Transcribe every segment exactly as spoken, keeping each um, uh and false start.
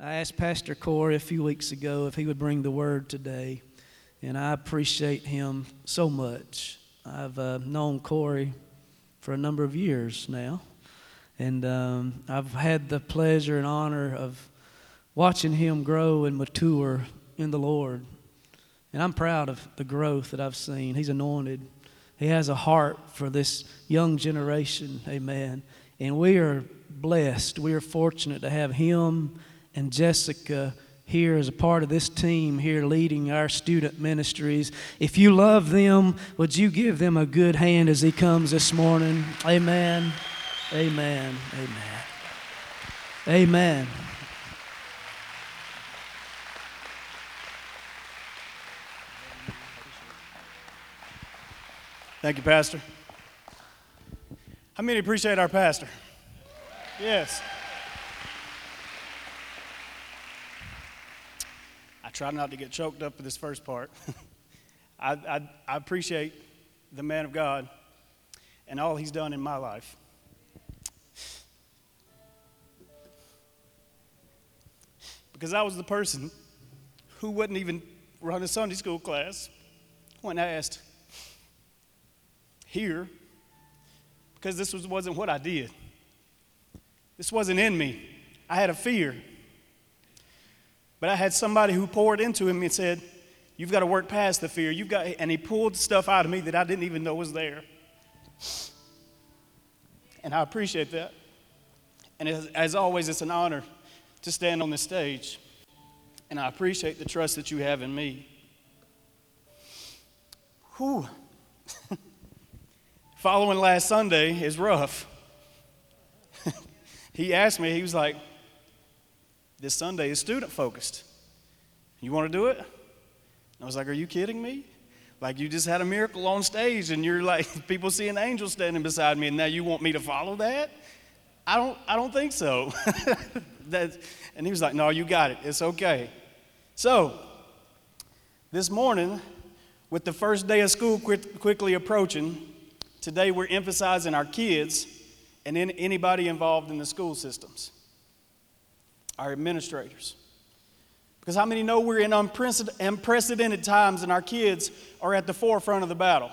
I asked Pastor Corey a few weeks ago if he would bring the word today, and I appreciate him so much. I've uh, known Corey for a number of years now, and um, I've had the pleasure and honor of watching him grow and mature in the Lord, and I'm proud of the growth that I've seen. He's anointed. He has a heart for this young generation, amen, and we are blessed. We are fortunate to have him and Jessica here as a part of this team here leading our student ministries. If you love them, would you give them a good hand as he comes this morning? Amen. Amen. Amen. Amen. Thank you, Pastor. How many appreciate our pastor? Yes. I try not to get choked up with this first part. I, I, I appreciate the man of God and all he's done in my life. Because I was the person who wouldn't even run a Sunday school class when asked here, because this was, wasn't what I did. This wasn't in me. I had a fear. But I had somebody who poured into him and said, you've got to work past the fear. You've got, and he pulled stuff out of me that I didn't even know was there. And I appreciate that. And as, as always, it's an honor to stand on this stage. And I appreciate the trust that you have in me. Whew. Following last Sunday is rough. He asked me, he was like, this Sunday is student-focused. You want to do it? And I was like, are you kidding me? Like, you just had a miracle on stage, and you're like, people see an angel standing beside me, and now you want me to follow that? I don't, I don't think so. That, and he was like, no, you got it. It's okay. So, this morning, with the first day of school quick, quickly approaching, today we're emphasizing our kids and in, anybody involved in the school systems. Our administrators. Because how many know we're in unprecedented times and our kids are at the forefront of the battle?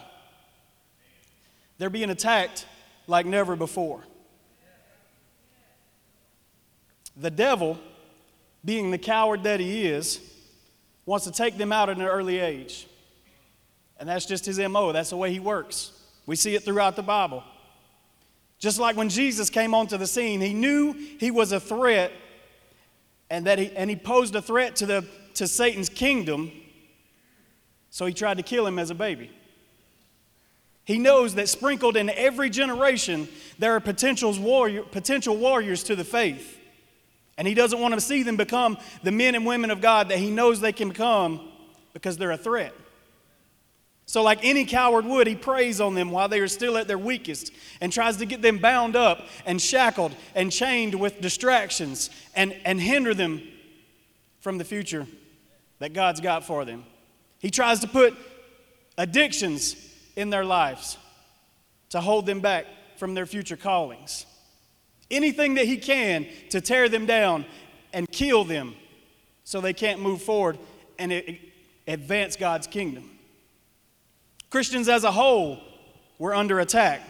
They're being attacked like never before. The devil, being the coward that he is, wants to take them out at an early age. And that's just his M O. That's the way he works. We see it throughout the Bible. Just like when Jesus came onto the scene, he knew he was a threat. And that he and he posed a threat to the to Satan's kingdom, so he tried to kill him as a baby. He knows that sprinkled in every generation there are potential warrior, potential warriors to the faith, and he doesn't want to see them become the men and women of God that he knows they can become because they're a threat. So like any coward would, he preys on them while they are still at their weakest and tries to get them bound up and shackled and chained with distractions and, and hinder them from the future that God's got for them. He tries to put addictions in their lives to hold them back from their future callings. Anything that he can to tear them down and kill them so they can't move forward and advance God's kingdom. Christians as a whole were under attack.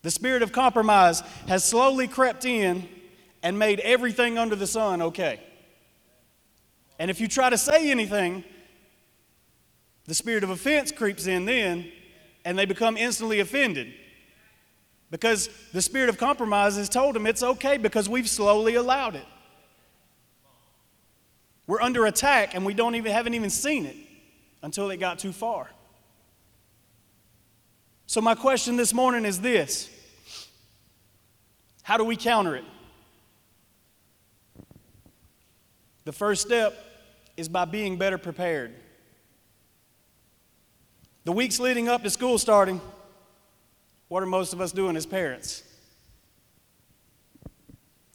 The spirit of compromise has slowly crept in and made everything under the sun okay. And if you try to say anything, the spirit of offense creeps in then, and they become instantly offended. Because the spirit of compromise has told them it's okay because we've slowly allowed it. We're under attack and we don't even haven't even seen it until it got too far. So my question this morning is this. How do we counter it? The first step is by being better prepared. The weeks leading up to school starting, what are most of us doing as parents?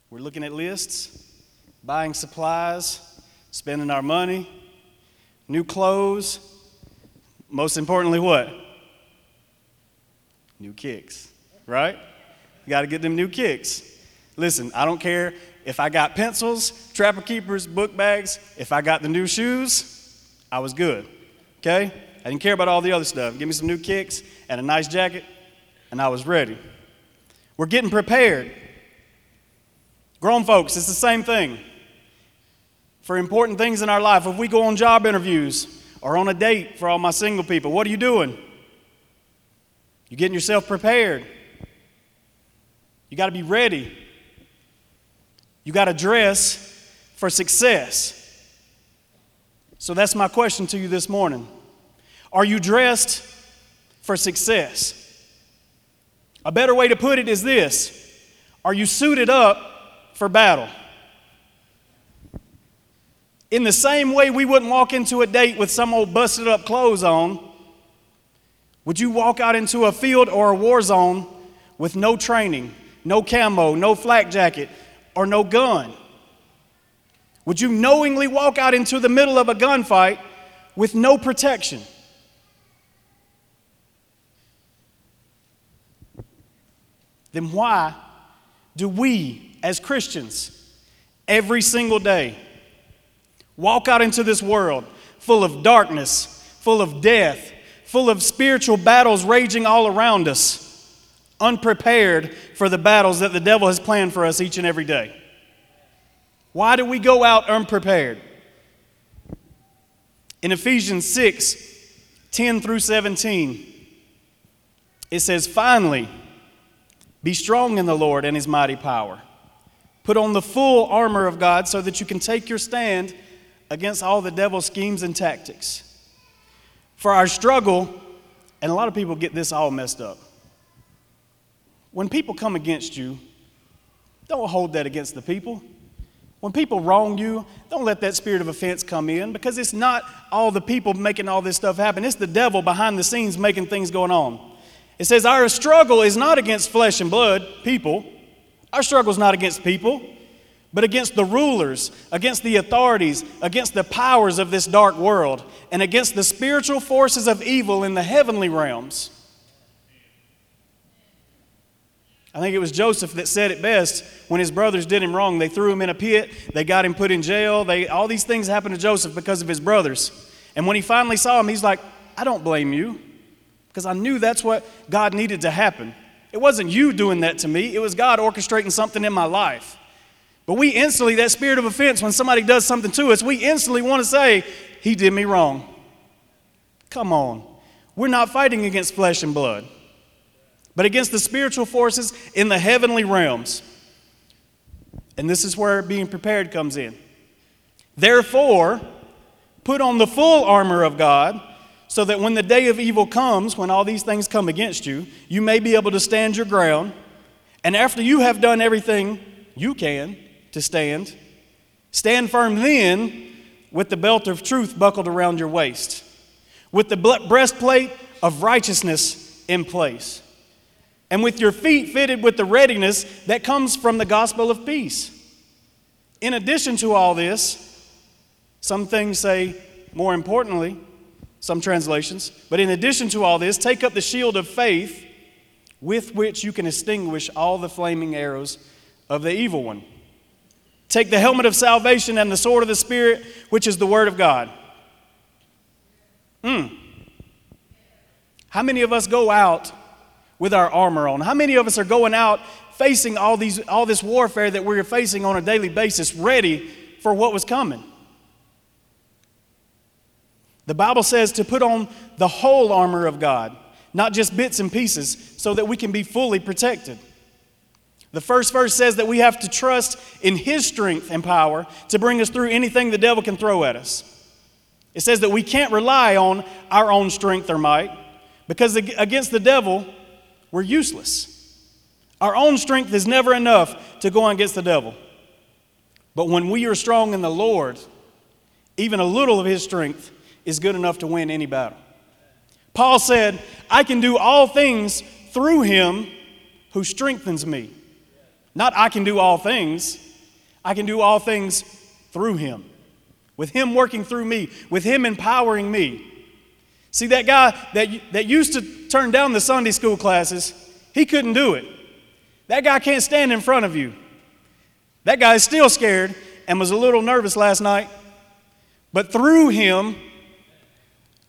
We're looking at lists, buying supplies, spending our money, new clothes, most importantly what? New kicks, right? You got to get them new kicks. Listen, I don't care If I got pencils, trapper keepers, book bags, if I got the new shoes, I was good, okay? I didn't care about all the other stuff. Give me some new kicks and a nice jacket, and I was ready. We're getting prepared. Grown folks, it's the same thing. For important things in our life, if we go on job interviews or on a date for all my single people, what are you doing? You're getting yourself prepared. You got to be ready. You got to dress for success. So that's my question to you this morning. Are you dressed for success? A better way to put it is this. Are you suited up for battle? In the same way we wouldn't walk into a date with some old busted up clothes on, would you walk out into a field or a war zone with no training, no camo, no flak jacket, or no gun? Would you knowingly walk out into the middle of a gunfight with no protection? Then why do we, as Christians, every single day walk out into this world full of darkness, full of death, full of spiritual battles raging all around us, unprepared for the battles that the devil has planned for us each and every day? Why do we go out unprepared? In Ephesians six, ten through seventeen, it says, "Finally, be strong in the Lord and his mighty power. Put on the full armor of God so that you can take your stand against all the devil's schemes and tactics. For our struggle," and a lot of people get this all messed up. When people come against you, don't hold that against the people. When people wrong you, don't let that spirit of offense come in, because it's not all the people making all this stuff happen. It's the devil behind the scenes making things going on. It says our struggle is not against flesh and blood, people. Our struggle is not against people, but against the rulers, against the authorities, against the powers of this dark world, and against the spiritual forces of evil in the heavenly realms. I think it was Joseph that said it best when his brothers did him wrong. They threw him in a pit. They got him put in jail. They, all these things happened to Joseph because of his brothers. And when he finally saw him, he's like, "I don't blame you, because I knew that's what God needed to happen. It wasn't you doing that to me. It was God orchestrating something in my life." But we instantly, that spirit of offense, when somebody does something to us, we instantly want to say, "He did me wrong." Come on. We're not fighting against flesh and blood, but against the spiritual forces in the heavenly realms. And this is where being prepared comes in. "Therefore, put on the full armor of God, so that when the day of evil comes," when all these things come against you, "you may be able to stand your ground. And after you have done everything you can to stand, stand firm then, with the belt of truth buckled around your waist, with the breastplate of righteousness in place, and with your feet fitted with the readiness that comes from the gospel of peace." In addition to all this, some things say, more importantly, some translations, but in addition to all this, "take up the shield of faith, with which you can extinguish all the flaming arrows of the evil one. Take the helmet of salvation and the sword of the Spirit, which is the word of God." Mm. How many of us go out with our armor on? How many of us are going out facing all these, all this warfare that we're facing on a daily basis, ready for what was coming? The Bible says to put on the whole armor of God, not just bits and pieces, so that we can be fully protected. The first verse says that we have to trust in his strength and power to bring us through anything the devil can throw at us. It says that we can't rely on our own strength or might, because against the devil, we're useless. Our own strength is never enough to go against the devil. But when we are strong in the Lord, even a little of his strength is good enough to win any battle. Paul said, "I can do all things through him who strengthens me." Not "I can do all things." I can do all things through him. With him working through me. With him empowering me. See, that guy that, that used to turn down the Sunday school classes, he couldn't do it. That guy can't stand in front of you. That guy is still scared and was a little nervous last night. But through him,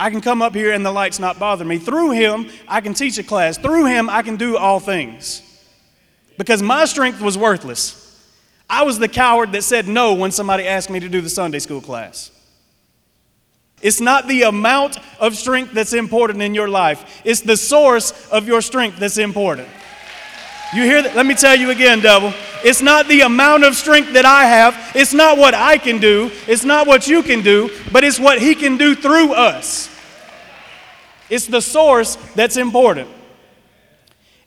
I can come up here and the lights not bother me. Through him, I can teach a class. Through him, I can do all things. Because my strength was worthless. I was the coward that said no when somebody asked me to do the Sunday school class. It's not the amount of strength that's important in your life. It's the source of your strength that's important. You hear that? Let me tell you again, devil. It's not the amount of strength that I have. It's not what I can do. It's not what you can do, but it's what he can do through us. It's the source that's important.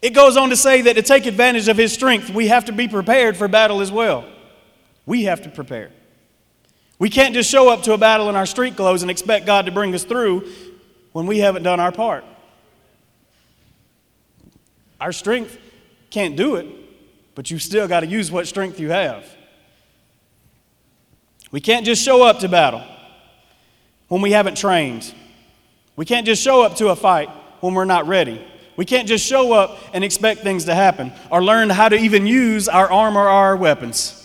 It goes on to say that to take advantage of his strength, we have to be prepared for battle as well. We have to prepare. We can't just show up to a battle in our street clothes and expect God to bring us through when we haven't done our part. Our strength can't do it, but you still got to use what strength you have. We can't just show up to battle when we haven't trained. We can't just show up to a fight when we're not ready. We can't just show up and expect things to happen or learn how to even use our armor or our weapons.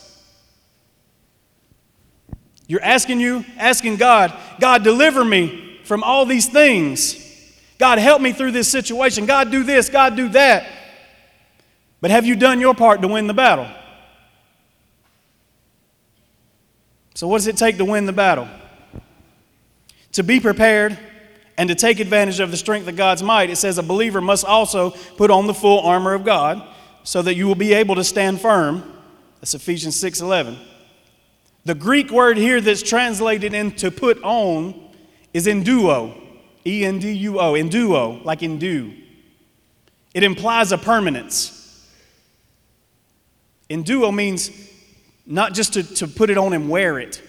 You're asking you, asking God, God, deliver me from all these things. God, help me through this situation. God, do this. God, do that. But have you done your part to win the battle? So what does it take to win the battle? To be prepared and to take advantage of the strength of God's might, it says a believer must also put on the full armor of God so that you will be able to stand firm. That's Ephesians six eleven. The Greek word here that's translated into put on is enduo, E N D U O, enduo, like endue. It implies a permanence. Enduo means not just to, to put it on and wear it.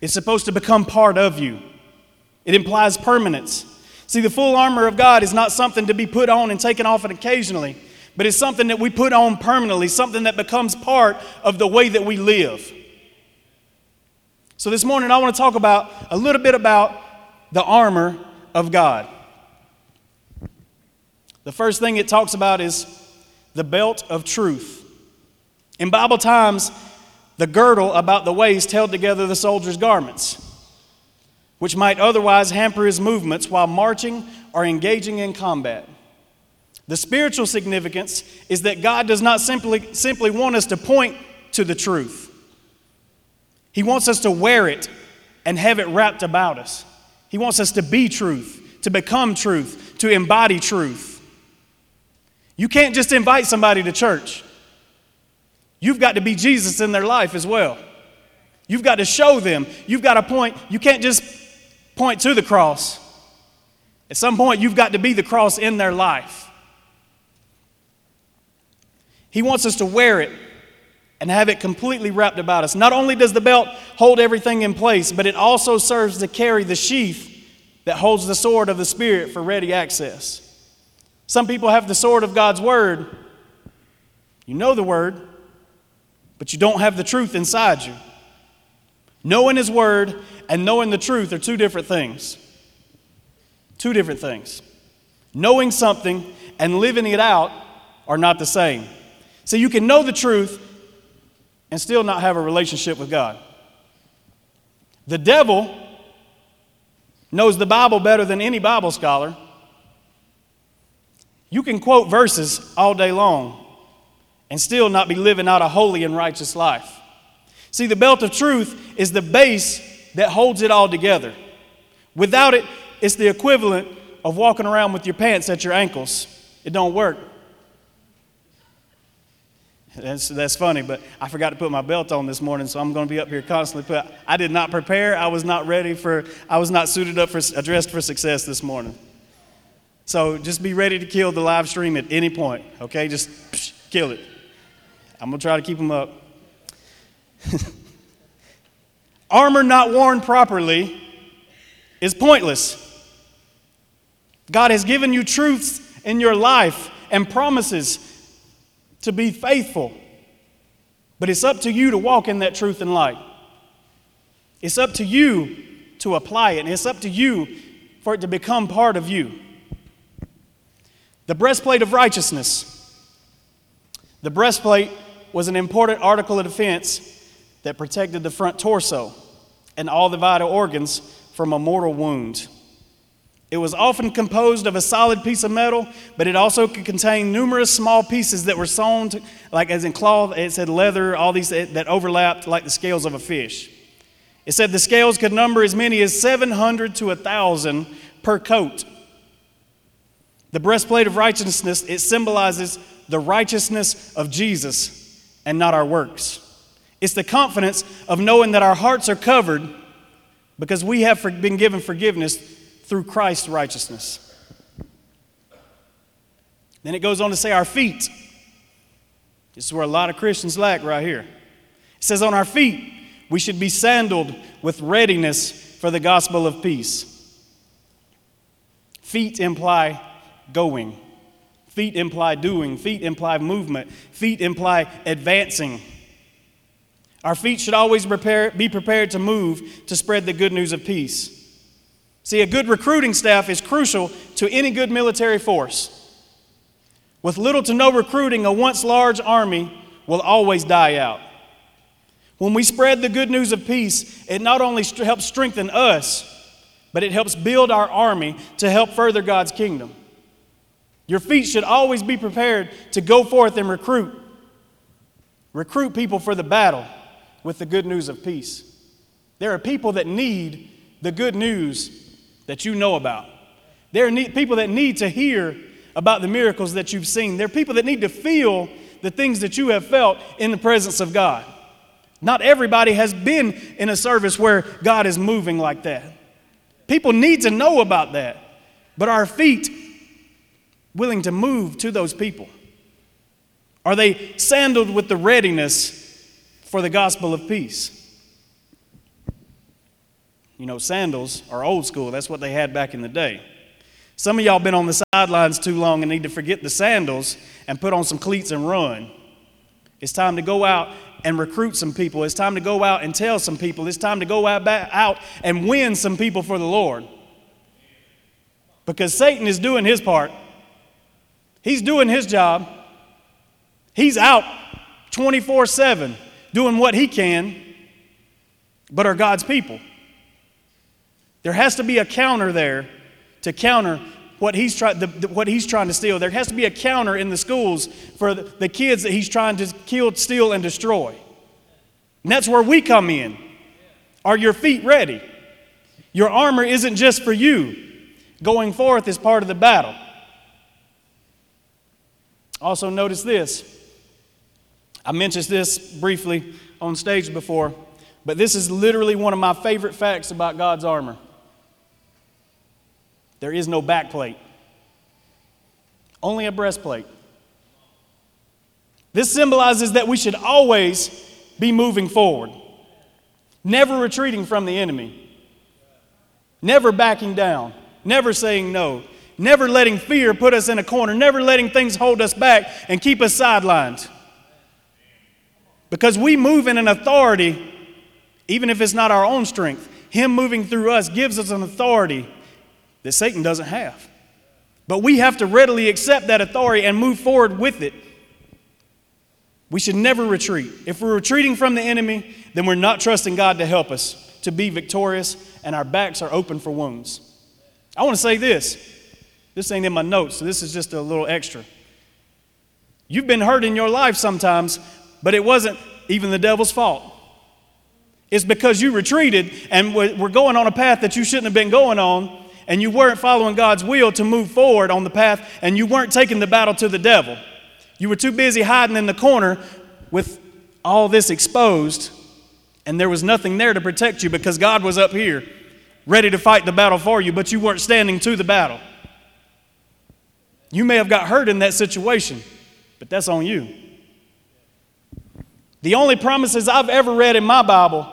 It's supposed to become part of you. It implies permanence. See, the full armor of God is not something to be put on and taken off occasionally, but it's something that we put on permanently, something that becomes part of the way that we live. So this morning, I want to talk about a little bit about the armor of God. The first thing it talks about is the belt of truth. In Bible times, the girdle about the waist held together the soldier's garments, which might otherwise hamper his movements while marching or engaging in combat. The spiritual significance is that God does not simply, simply want us to point to the truth. He wants us to wear it and have it wrapped about us. He wants us to be truth, to become truth, to embody truth. You can't just invite somebody to church. You've got to be Jesus in their life as well. You've got to show them. You've got to point. You can't just point to the cross. At some point, you've got to be the cross in their life. He wants us to wear it and have it completely wrapped about us. Not only does the belt hold everything in place, but it also serves to carry the sheath that holds the sword of the Spirit for ready access. Some people have the sword of God's word. You know the word, but you don't have the truth inside you. Knowing his word and knowing the truth are two different things. Two different things. Knowing something and living it out are not the same. So you can know the truth and still not have a relationship with God. The devil knows the Bible better than any Bible scholar. You can quote verses all day long and still not be living out a holy and righteous life. See, the belt of truth is the base that holds it all together. Without it, it's the equivalent of walking around with your pants at your ankles. It don't work. That's, that's funny, but I forgot to put my belt on this morning, so I'm going to be up here constantly. But I did not prepare. I was not ready for, I was not suited up for, dressed for success this morning. So just be ready to kill the live stream at any point, okay? Just psh, kill it. I'm going to try to keep them up. Armor not worn properly is pointless. God has given you truths in your life and promises to be faithful, but it's up to you to walk in that truth and light. It's up to you to apply it, and it's up to you for it to become part of you. The breastplate of righteousness. The breastplate was an important article of defense that protected the front torso and all the vital organs from a mortal wound. It was often composed of a solid piece of metal, but it also could contain numerous small pieces that were sewn, to, like as in cloth, it said leather, all these that overlapped like the scales of a fish. It said the scales could number as many as seven hundred to one thousand per coat. The breastplate of righteousness, it symbolizes the righteousness of Jesus and not our works. It's the confidence of knowing that our hearts are covered because we have been given forgiveness through Christ's righteousness. Then it goes on to say our feet. This is where a lot of Christians lack right here. It says on our feet, we should be sandaled with readiness for the gospel of peace. Feet imply going. Feet imply doing. Feet imply movement. Feet imply advancing. Our feet should always prepare, be prepared to move to spread the good news of peace. See, a good recruiting staff is crucial to any good military force. With little to no recruiting, a once large army will always die out. When we spread the good news of peace, it not only st- helps strengthen us, but it helps build our army to help further God's kingdom. Your feet should always be prepared to go forth and recruit. Recruit people for the battle with the good news of peace. There are people that need the good news that you know about. There are people that need to hear about the miracles that you've seen. There are people that need to feel the things that you have felt in the presence of God. Not everybody has been in a service where God is moving like that. People need to know about that, but are our feet willing to move to those people? Are they sandaled with the readiness for the gospel of peace? You know, sandals are old school. That's what they had back in the day. Some of y'all been on the sidelines too long and need to forget the sandals and put on some cleats and run. It's time to go out and recruit some people. It's time to go out and tell some people. It's time to go out and win some people for the Lord. Because Satan is doing his part. He's doing his job. He's out twenty-four seven doing what he can, but are God's people. There has to be a counter there to counter what he's, try, the, the, what he's trying to steal. There has to be a counter in the schools for the, the kids that he's trying to kill, steal, and destroy. And that's where we come in. Are your feet ready? Your armor isn't just for you. Going forth is part of the battle. Also notice this. I mentioned this briefly on stage before, but this is literally one of my favorite facts about God's armor. There is no backplate. Only a breastplate. This symbolizes that we should always be moving forward. Never retreating from the enemy. Never backing down. Never saying no. Never letting fear put us in a corner. Never letting things hold us back and keep us sidelined. Because we move in an authority. Even if it's not our own strength, Him moving through us gives us an authority that Satan doesn't have. But we have to readily accept that authority and move forward with it. We should never retreat. If we're retreating from the enemy, then we're not trusting God to help us to be victorious, and our backs are open for wounds. I want to say this. This ain't in my notes, so this is just a little extra. You've been hurt in your life sometimes, but it wasn't even the devil's fault. It's because you retreated and were going on a path that you shouldn't have been going on, and you weren't following God's will to move forward on the path, and you weren't taking the battle to the devil. You were too busy hiding in the corner with all this exposed, and there was nothing there to protect you because God was up here ready to fight the battle for you, but you weren't standing to the battle. You may have got hurt in that situation, but that's on you. The only promises I've ever read in my Bible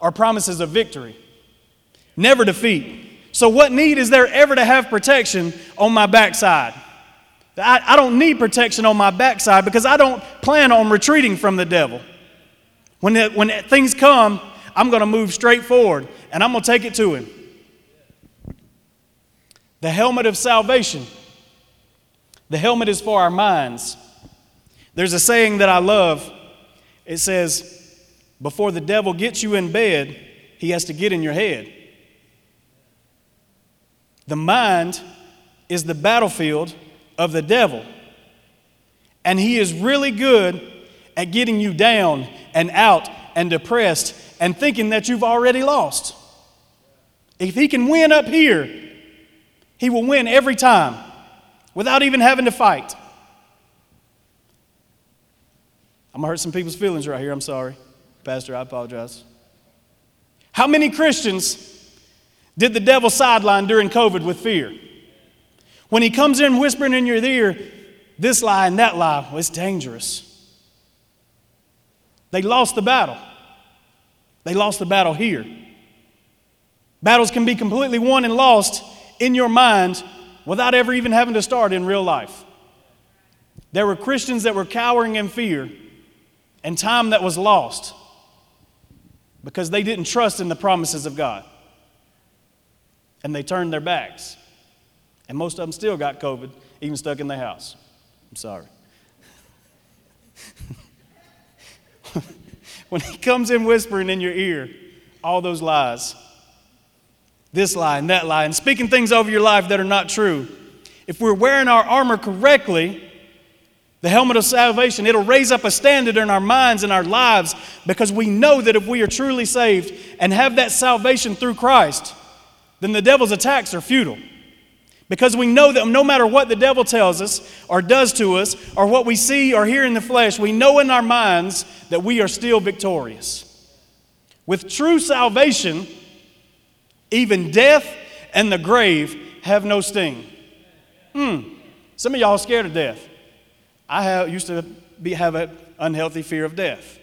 are promises of victory, never defeat. So what need is there ever to have protection on my backside? I, I don't need protection on my backside because I don't plan on retreating from the devil. When, the, when things come, I'm going to move straight forward and I'm going to take it to him. The helmet of salvation. The helmet is for our minds. There's a saying that I love. It says, Before the devil gets you in bed, he has to get in your head. The mind is the battlefield of the devil. And he is really good at getting you down and out and depressed and thinking that you've already lost. If he can win up here, he will win every time without even having to fight. I'm going to hurt some people's feelings right here. I'm sorry. Pastor, I apologize. How many Christians did the devil sideline during COVID with fear? When he comes in whispering in your ear, this lie and that lie, well, it's dangerous. They lost the battle. They lost the battle here. Battles can be completely won and lost in your mind without ever even having to start in real life. There were Christians that were cowering in fear and time that was lost because they didn't trust in the promises of God. And they turned their backs. And most of them still got COVID, even stuck in their house. I'm sorry. When he comes in whispering in your ear, all those lies, this lie and that lie, and speaking things over your life that are not true, if we're wearing our armor correctly, the helmet of salvation, it'll raise up a standard in our minds and our lives because we know that if we are truly saved and have that salvation through Christ, then the devil's attacks are futile. Because we know that no matter what the devil tells us or does to us or what we see or hear in the flesh, we know in our minds that we are still victorious. With true salvation, even death and the grave have no sting. Mm. Some of y'all are scared of death. I have, used to be, have an unhealthy fear of death.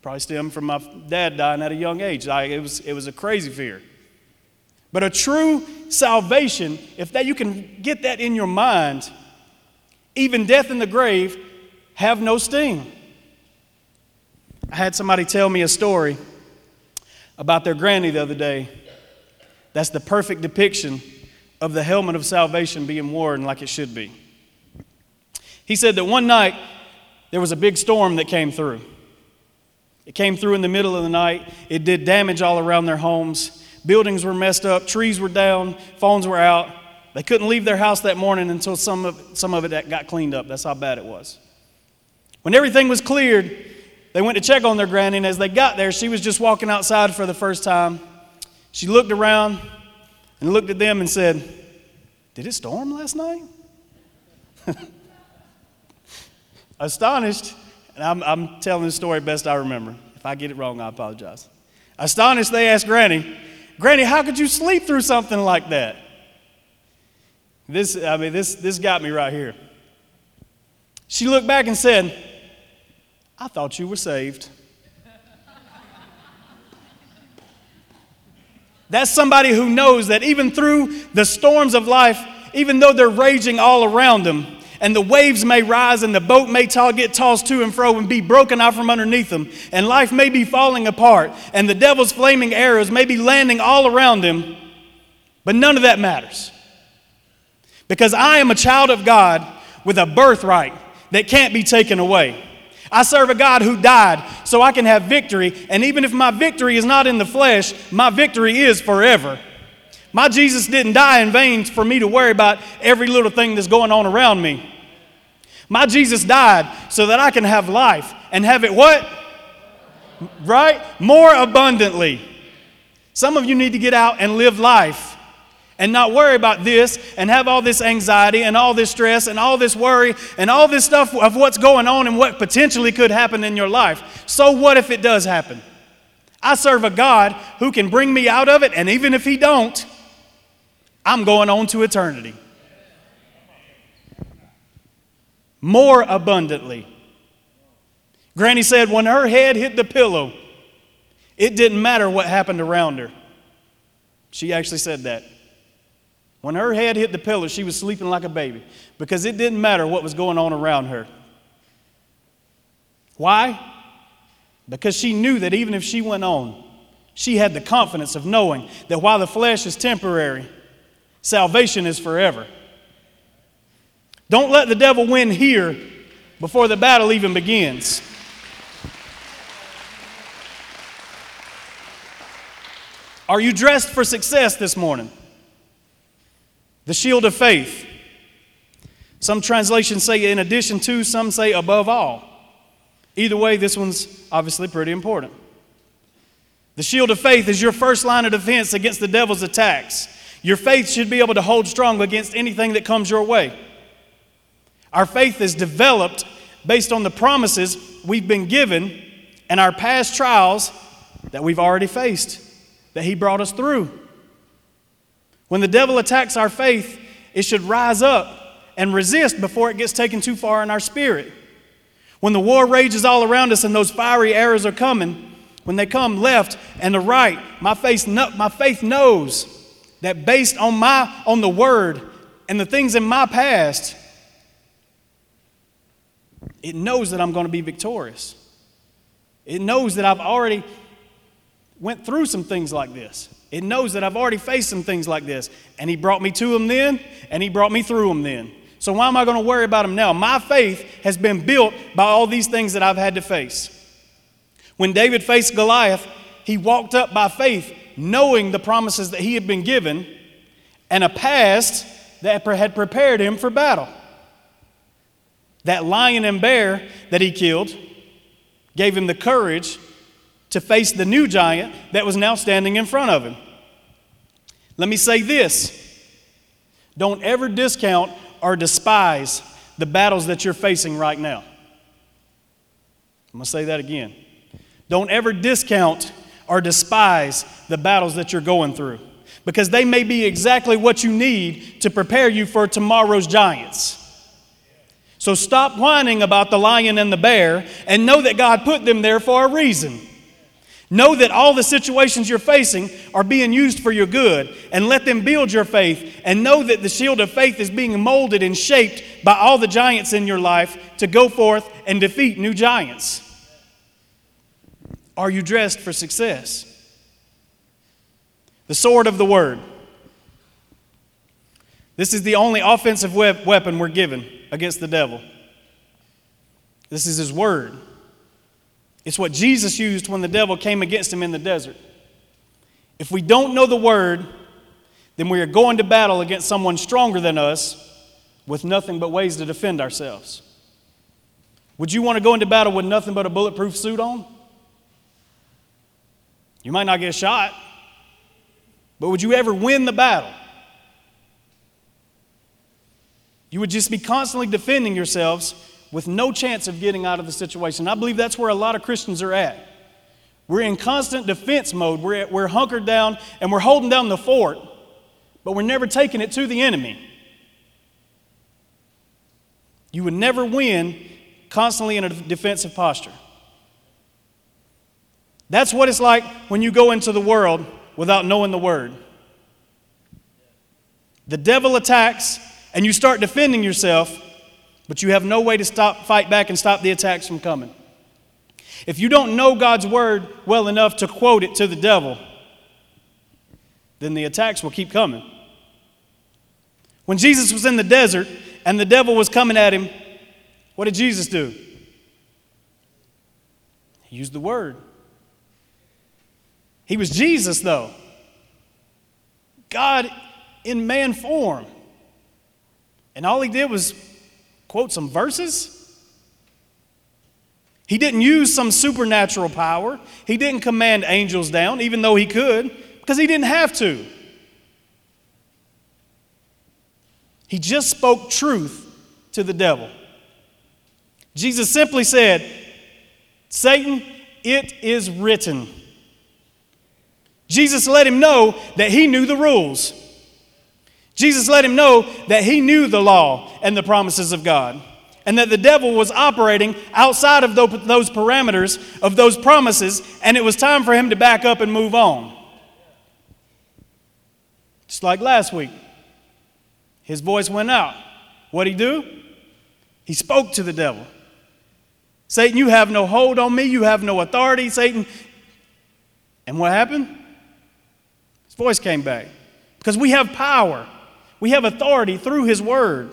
Probably stemmed from my dad dying at a young age. I, it was, it was a crazy fear. But a true salvation, if that you can get that in your mind, even death and the grave have no sting. I had somebody tell me a story about their granny the other day. That's the perfect depiction of the helmet of salvation being worn like it should be. He said that one night there was a big storm that came through. It came through in the middle of the night. It did damage all around their homes. Buildings were messed up, trees were down, phones were out. They couldn't leave their house that morning until some of, some of it got cleaned up. That's how bad it was. When everything was cleared, they went to check on their granny, and as they got there, she was just walking outside for the first time. She looked around and looked at them and said, "Did it storm last night?" Astonished, and I'm, I'm telling this story best I remember. If I get it wrong, I apologize. Astonished, they asked Granny, Granny, how could you sleep through something like that? This, I mean, this, this got me right here. She looked back and said, "I thought you were saved." That's somebody who knows that even through the storms of life, even though they're raging all around them, and the waves may rise and the boat may t- get tossed to and fro and be broken out from underneath them. And life may be falling apart. And the devil's flaming arrows may be landing all around them. But none of that matters. Because I am a child of God with a birthright that can't be taken away. I serve a God who died so I can have victory. And even if my victory is not in the flesh, my victory is forever. My Jesus didn't die in vain for me to worry about every little thing that's going on around me. My Jesus died so that I can have life and have it what? Right? More abundantly. Some of you need to get out and live life and not worry about this and have all this anxiety and all this stress and all this worry and all this stuff of what's going on and what potentially could happen in your life. So what if it does happen? I serve a God who can bring me out of it, and even if he don't, I'm going on to eternity. More abundantly. Granny said when her head hit the pillow, it didn't matter what happened around her. She actually said that. When her head hit the pillow, she was sleeping like a baby because it didn't matter what was going on around her. Why? Because she knew that even if she went on, she had the confidence of knowing that while the flesh is temporary, salvation is forever. Don't let the devil win here before the battle even begins. Are you dressed for success this morning? The shield of faith. Some translations say in addition to, some say above all. Either way, this one's obviously pretty important. The shield of faith is your first line of defense against the devil's attacks. Your faith should be able to hold strong against anything that comes your way. Our faith is developed based on the promises we've been given and our past trials that we've already faced, that he brought us through. When the devil attacks our faith, it should rise up and resist before it gets taken too far in our spirit. When the war rages all around us and those fiery arrows are coming, when they come left and the right, my faith, my faith knows that based on, my, on the word and the things in my past, it knows that I'm going to be victorious. It knows that I've already went through some things like this. It knows that I've already faced some things like this. And he brought me to them then, and he brought me through them then. So why am I going to worry about them now? My faith has been built by all these things that I've had to face. When David faced Goliath, he walked up by faith, knowing the promises that he had been given and a past that had prepared him for battle. That lion and bear that he killed gave him the courage to face the new giant that was now standing in front of him. Let me say this. Don't ever discount or despise the battles that you're facing right now. I'm going to say that again. Don't ever discount or despise the battles that you're going through, because they may be exactly what you need to prepare you for tomorrow's giants. So stop whining about the lion and the bear and know that God put them there for a reason. Know that all the situations you're facing are being used for your good, and let them build your faith, and know that the shield of faith is being molded and shaped by all the giants in your life to go forth and defeat new giants. Are you dressed for success? The sword of the word. This is the only offensive web- weapon we're given against the devil. This is his word. It's what Jesus used when the devil came against him in the desert. If we don't know the word, then we are going to battle against someone stronger than us with nothing but ways to defend ourselves. Would you want to go into battle with nothing but a bulletproof suit on? You might not get shot, but would you ever win the battle? You would just be constantly defending yourselves with no chance of getting out of the situation. I believe that's where a lot of Christians are at. We're in constant defense mode. We're, at, we're hunkered down and we're holding down the fort, but we're never taking it to the enemy. You would never win constantly in a defensive posture. That's what it's like when you go into the world without knowing the word. The devil attacks and you start defending yourself, but you have no way to stop, fight back and stop the attacks from coming. If you don't know God's word well enough to quote it to the devil, then the attacks will keep coming. When Jesus was in the desert and the devil was coming at him, what did Jesus do? He used the word. He was Jesus, though. God in man form. And all he did was quote some verses. He didn't use some supernatural power. He didn't command angels down, even though he could, because he didn't have to. He just spoke truth to the devil. Jesus simply said, "Satan, it is written." Jesus let him know that he knew the rules. Jesus let him know that he knew the law and the promises of God, and that the devil was operating outside of those parameters of those promises, and it was time for him to back up and move on. Just like last week, his voice went out. What'd he do? He spoke to the devil. "Satan, you have no hold on me. You have no authority, Satan." And what happened? His voice came back, because we have power. We have authority through his word.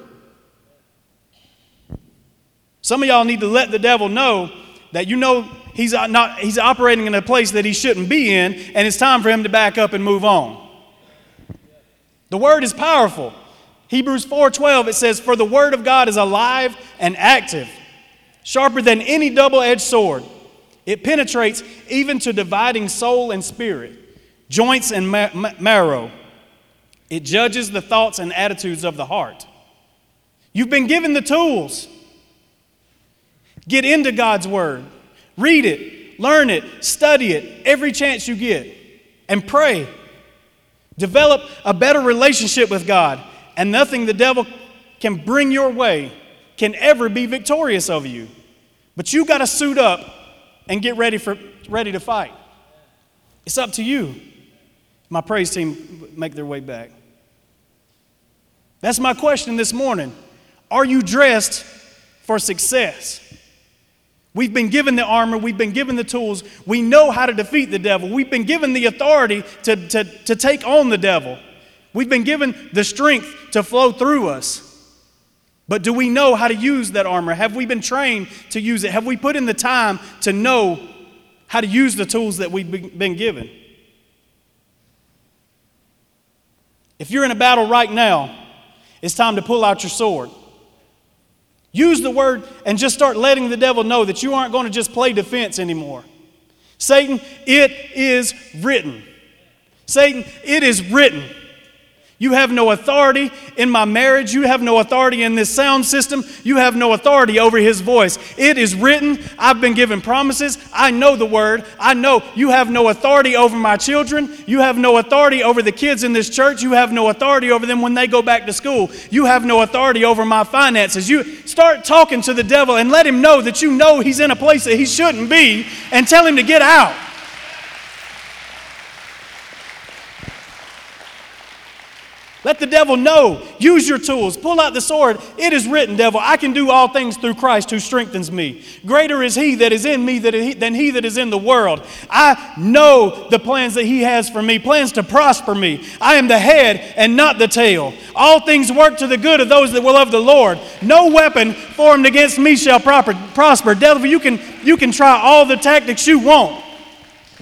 Some of y'all need to let the devil know that you know He's not, he's operating in a place that he shouldn't be in, and it's time for him to back up and move on. The word is powerful. Hebrews four twelve, it says, "For the word of God is alive and active, sharper than any double-edged sword. It penetrates even to dividing soul and spirit, joints and ma- ma- marrow. It judges the thoughts and attitudes of the heart." You've been given the tools. Get into God's word. Read it, learn it, study it every chance you get, and pray. Develop a better relationship with God, and nothing the devil can bring your way can ever be victorious over you. But you got to suit up and get ready for ready to fight. It's up to you. My praise team make their way back. That's my question this morning. Are you dressed for success? We've been given the armor. We've been given the tools. We know how to defeat the devil. We've been given the authority to, to, to take on the devil. We've been given the strength to flow through us. But do we know how to use that armor? Have we been trained to use it? Have we put in the time to know how to use the tools that we've been given? If you're in a battle right now, it's time to pull out your sword. Use the word and just start letting the devil know that you aren't going to just play defense anymore. Satan, it is written. Satan, it is written. You have no authority in my marriage. You have no authority in this sound system. You have no authority over his voice. It is written. I've been given promises. I know the word. I know you have no authority over my children. You have no authority over the kids in this church. You have no authority over them when they go back to school. You have no authority over my finances. You start talking to the devil and let him know that you know he's in a place that he shouldn't be, and tell him to get out. Let the devil know. Use your tools. Pull out the sword. It is written, devil, I can do all things through Christ who strengthens me. Greater is he that is in me than he that is in the world. I know the plans that he has for me, plans to prosper me. I am the head and not the tail. All things work to the good of those that will love the Lord. No weapon formed against me shall prosper. Devil, you can, you can try all the tactics you want,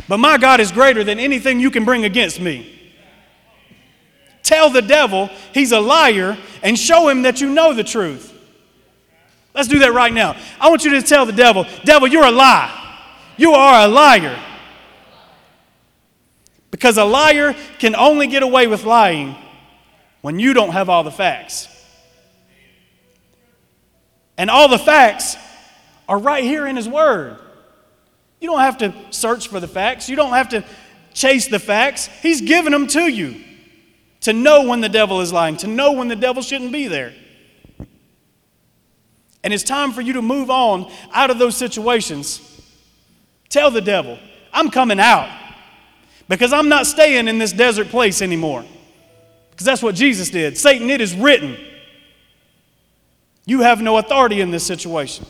but my God is greater than anything you can bring against me. Tell the devil he's a liar and show him that you know the truth. Let's do that right now. I want you to tell the devil, devil, you're a lie. You are a liar. Because a liar can only get away with lying when you don't have all the facts. And all the facts are right here in his word. You don't have to search for the facts. You don't have to chase the facts. He's giving them to you. To know when the devil is lying, to know when the devil shouldn't be there. And it's time for you to move on out of those situations. Tell the devil, I'm coming out because I'm not staying in this desert place anymore. Because that's what Jesus did. Satan, it is written. You have no authority in this situation.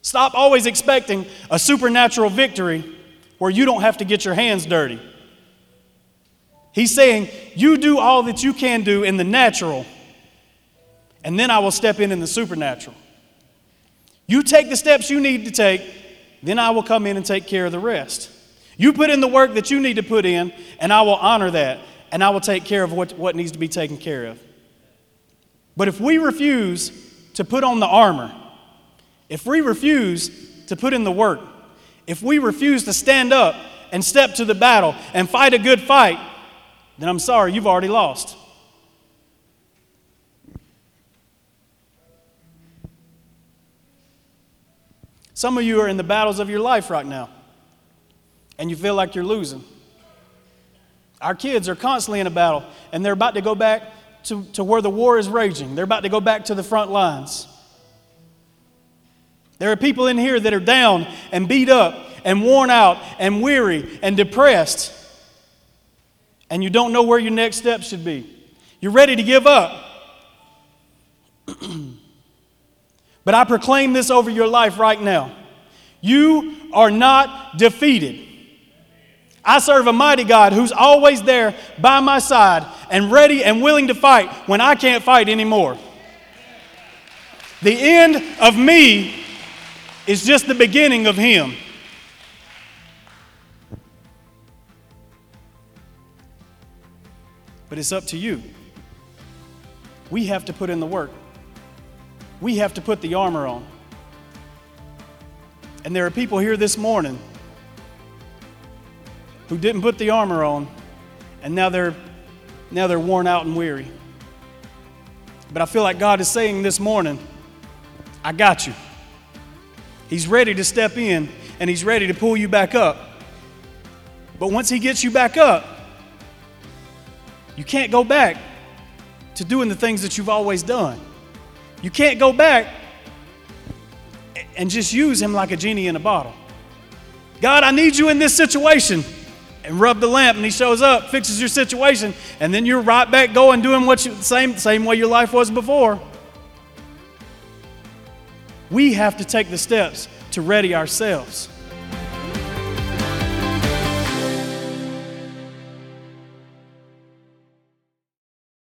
Stop always expecting a supernatural victory where you don't have to get your hands dirty. He's saying, you do all that you can do in the natural, and then I will step in in the supernatural. You take the steps you need to take, then I will come in and take care of the rest. You put in the work that you need to put in, and I will honor that, and I will take care of what, what needs to be taken care of. But if we refuse to put on the armor, if we refuse to put in the work, if we refuse to stand up and step to the battle and fight a good fight, then I'm sorry, you've already lost. Some of you are in the battles of your life right now, and you feel like you're losing. Our kids are constantly in a battle, and they're about to go back to, to where the war is raging. They're about to go back to the front lines. There are people in here that are down and beat up and worn out and weary and depressed. And you don't know where your next step should be. You're ready to give up. But I proclaim this over your life right now. You are not defeated. I serve a mighty God who's always there by my side and ready and willing to fight when I can't fight anymore. The end of me It's just the beginning of Him. But it's up to you. We have to put in the work. We have to put the armor on. And there are people here this morning who didn't put the armor on, and now they're now they're worn out and weary. But I feel like God is saying this morning, I got you. He's ready to step in, and He's ready to pull you back up. But once He gets you back up, you can't go back to doing the things that you've always done. You can't go back and just use Him like a genie in a bottle. God, I need you in this situation. And rub the lamp, and He shows up, fixes your situation, and then you're right back going, doing what you, same, same way your life was before. We have to take the steps to ready ourselves.